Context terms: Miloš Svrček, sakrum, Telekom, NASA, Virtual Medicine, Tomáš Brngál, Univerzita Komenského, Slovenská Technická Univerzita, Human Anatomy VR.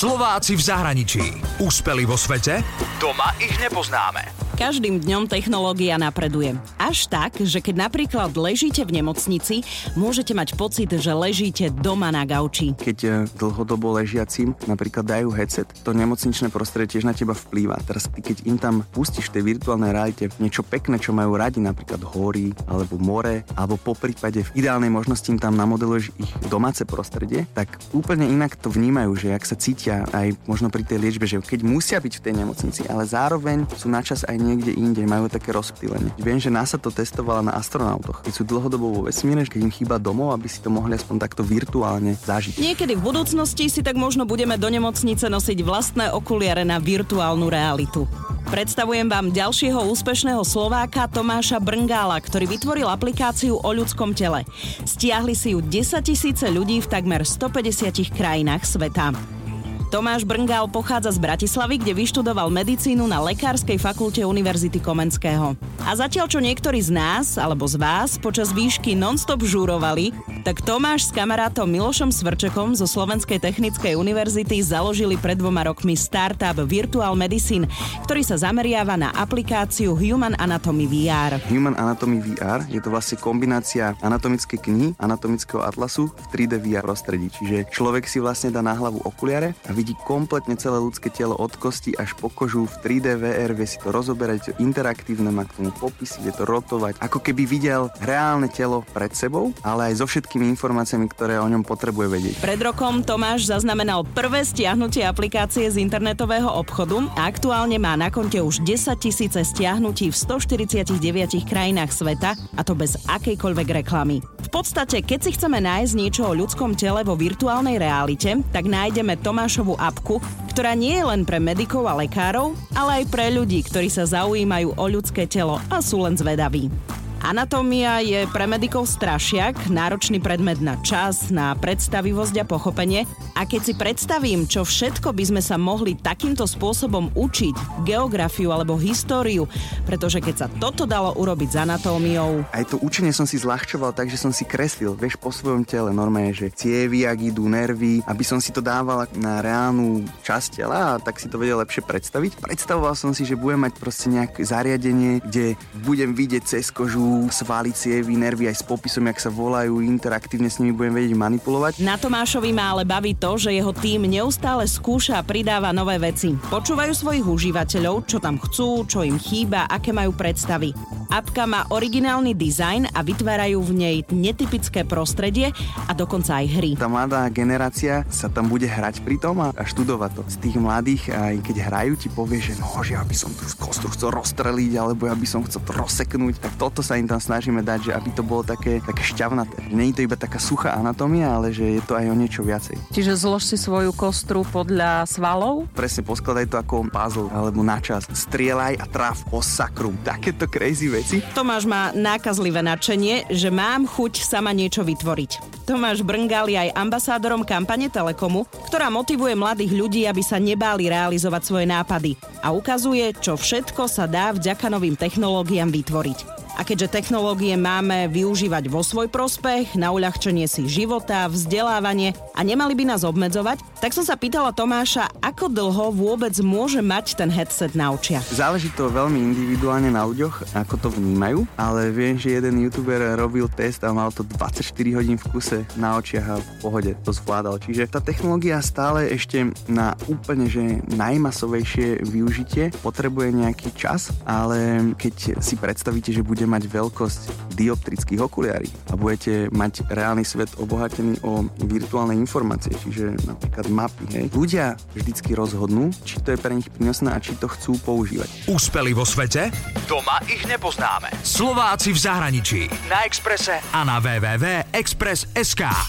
Slováci v zahraničí. Úspeli vo svete? Doma ich nepoznáme. Každým dňom technológia napreduje. Až tak, že keď napríklad ležíte v nemocnici, môžete mať pocit, že ležíte doma na gauči. Keď dlhodobo ležiacim napríklad dajú headset, to nemocničné prostredie tiež na teba vplýva. Teraz keď im tam pustíš v tej virtuálnej realite niečo pekné, čo majú radi, napríklad hory alebo more, alebo poprípade v ideálnej možnosti im tam namodeluješ ich domáce prostredie, tak úplne inak to vnímajú, že ak sa cítia aj možno pri tej liečbe, že keď musia byť v tej nemocnici, ale zároveň sú načas aj niekde inde, majú také rozptýlenie. Viem, že NASA to testovala na astronautoch, keď sú dlhodobo vo vesmíre, keď im chýba domov, aby si to mohli aspoň takto virtuálne zažiť. Niekedy v budúcnosti si tak možno budeme do nemocnice nosiť vlastné okuliare na virtuálnu realitu. Predstavujem vám ďalšieho úspešného Slováka Tomáša Brngála, ktorý vytvoril aplikáciu o ľudskom tele. Stiahli si ju 10 000 ľudí v takmer 150 krajinách sveta. Tomáš Brngál pochádza z Bratislavy, kde vyštudoval medicínu na Lekárskej fakulte Univerzity Komenského. A zatiaľ, čo niektorí z nás, alebo z vás, počas výšky non-stop žúrovali, tak Tomáš s kamarátom Milošom Svrčekom zo Slovenskej Technickej univerzity založili pred 2 rokmi startup Virtual Medicine, ktorý sa zameriava na aplikáciu Human Anatomy VR. Human Anatomy VR je to vlastne kombinácia anatomickej knihy, anatomického atlasu v 3D VR prostredí. Čiže človek si vlastne dá na hlavu okuliare a vidí kompletne celé ľudské telo od kosti až po kožu v 3D VR, vie si to rozoberať, je to interaktívne, má k tomu popis, vie to rotovať, ako keby videl reálne telo pred sebou, ale aj so všetkými informáciami, ktoré o ňom potrebuje vedieť. Pred rokom Tomáš zaznamenal prvé stiahnutie aplikácie z internetového obchodu a aktuálne má na konte už 10 000 stiahnutí v 149 krajinách sveta, a to bez akejkoľvek reklamy. V podstate, keď si chceme nájsť niečo o ľudskom tele vo virtuálnej realite, tak nájdeme Tomášovu apku, ktorá nie je len pre medikov a lekárov, ale aj pre ľudí, ktorí sa zaujímajú o ľudské telo a sú len zvedaví. Anatómia je pre medikov strašiak, náročný predmet na čas, na predstavivosť a pochopenie. A keď si predstavím, čo všetko by sme sa mohli takýmto spôsobom učiť, geografiu alebo históriu, pretože keď sa toto dalo urobiť s anatómiou... Aj to učenie som si zľahčoval tak, že som si kreslil, vieš, po svojom tele, normálne, že cievy, ak idú, nervy, aby som si to dával na reálnu časť tela, a tak si to vedel lepšie predstaviť. Predstavoval som si, že budem mať proste nejaké zariadenie, kde budem vidieť cez kožu, svaly, cievy, nervy aj s popisom, jak sa volajú, interaktívne s nimi budem vedieť manipulovať. Na Tomášovi ma ale baví to, že jeho tím neustále skúša a pridáva nové veci. Počúvajú svojich užívateľov, čo tam chcú, čo im chýba, aké majú predstavy. Apka má originálny dizajn a vytvárajú v nej netypické prostredie a dokonca aj hry. Tá mladá generácia sa tam bude hrať pri tom a študovať to. Z tých mladých, aj keď hrajú, ti povie, že no, že ja by som tú kostru chcel rozstreliť, alebo ja by som chcel to rozseknúť, tak toto sa im tam snažíme dať, že aby to bolo také šťavnaté. Nie je to iba taká suchá anatómia, ale že je to aj o niečo viacej. Čiže zlož si svoju kostru podľa svalov? Presne, poskladaj to ako puzzle alebo na čas. Strieľaj a traf po sakrum. Takéto crazy veci. Tomáš má nákazlivé nadšenie, že mám chuť sama niečo vytvoriť. Tomáš Brngál je aj ambasádorom kampane Telekomu, ktorá motivuje mladých ľudí, aby sa nebáli realizovať svoje nápady, a ukazuje, čo všetko sa dá vďaka novým technológiám vytvoriť. A keďže technológie máme využívať vo svoj prospech, na uľahčenie si života, vzdelávanie a nemali by nás obmedzovať, tak som sa pýtala Tomáša, ako dlho vôbec môže mať ten headset na očiach. Záleží to veľmi individuálne na ľuďoch, ako to vnímajú, ale viem, že jeden youtuber robil test a mal to 24 hodín v kuse na očiach a v pohode to zvládal. Čiže tá technológia stále ešte na úplne že najmasovejšie využitie potrebuje nejaký čas, ale keď si predstavíte, že budete mať veľkosť dioptrických okuliarí a budete mať reálny svet obohatený o virtuálne informácie, čiže napríklad mapy. Hej. Ľudia vždycky rozhodnú, či to je pre nich prínosné a či to chcú používať. Úspeli vo svete? Doma ich nepoznáme. Slováci v zahraničí. Na Exprese a na www.express.sk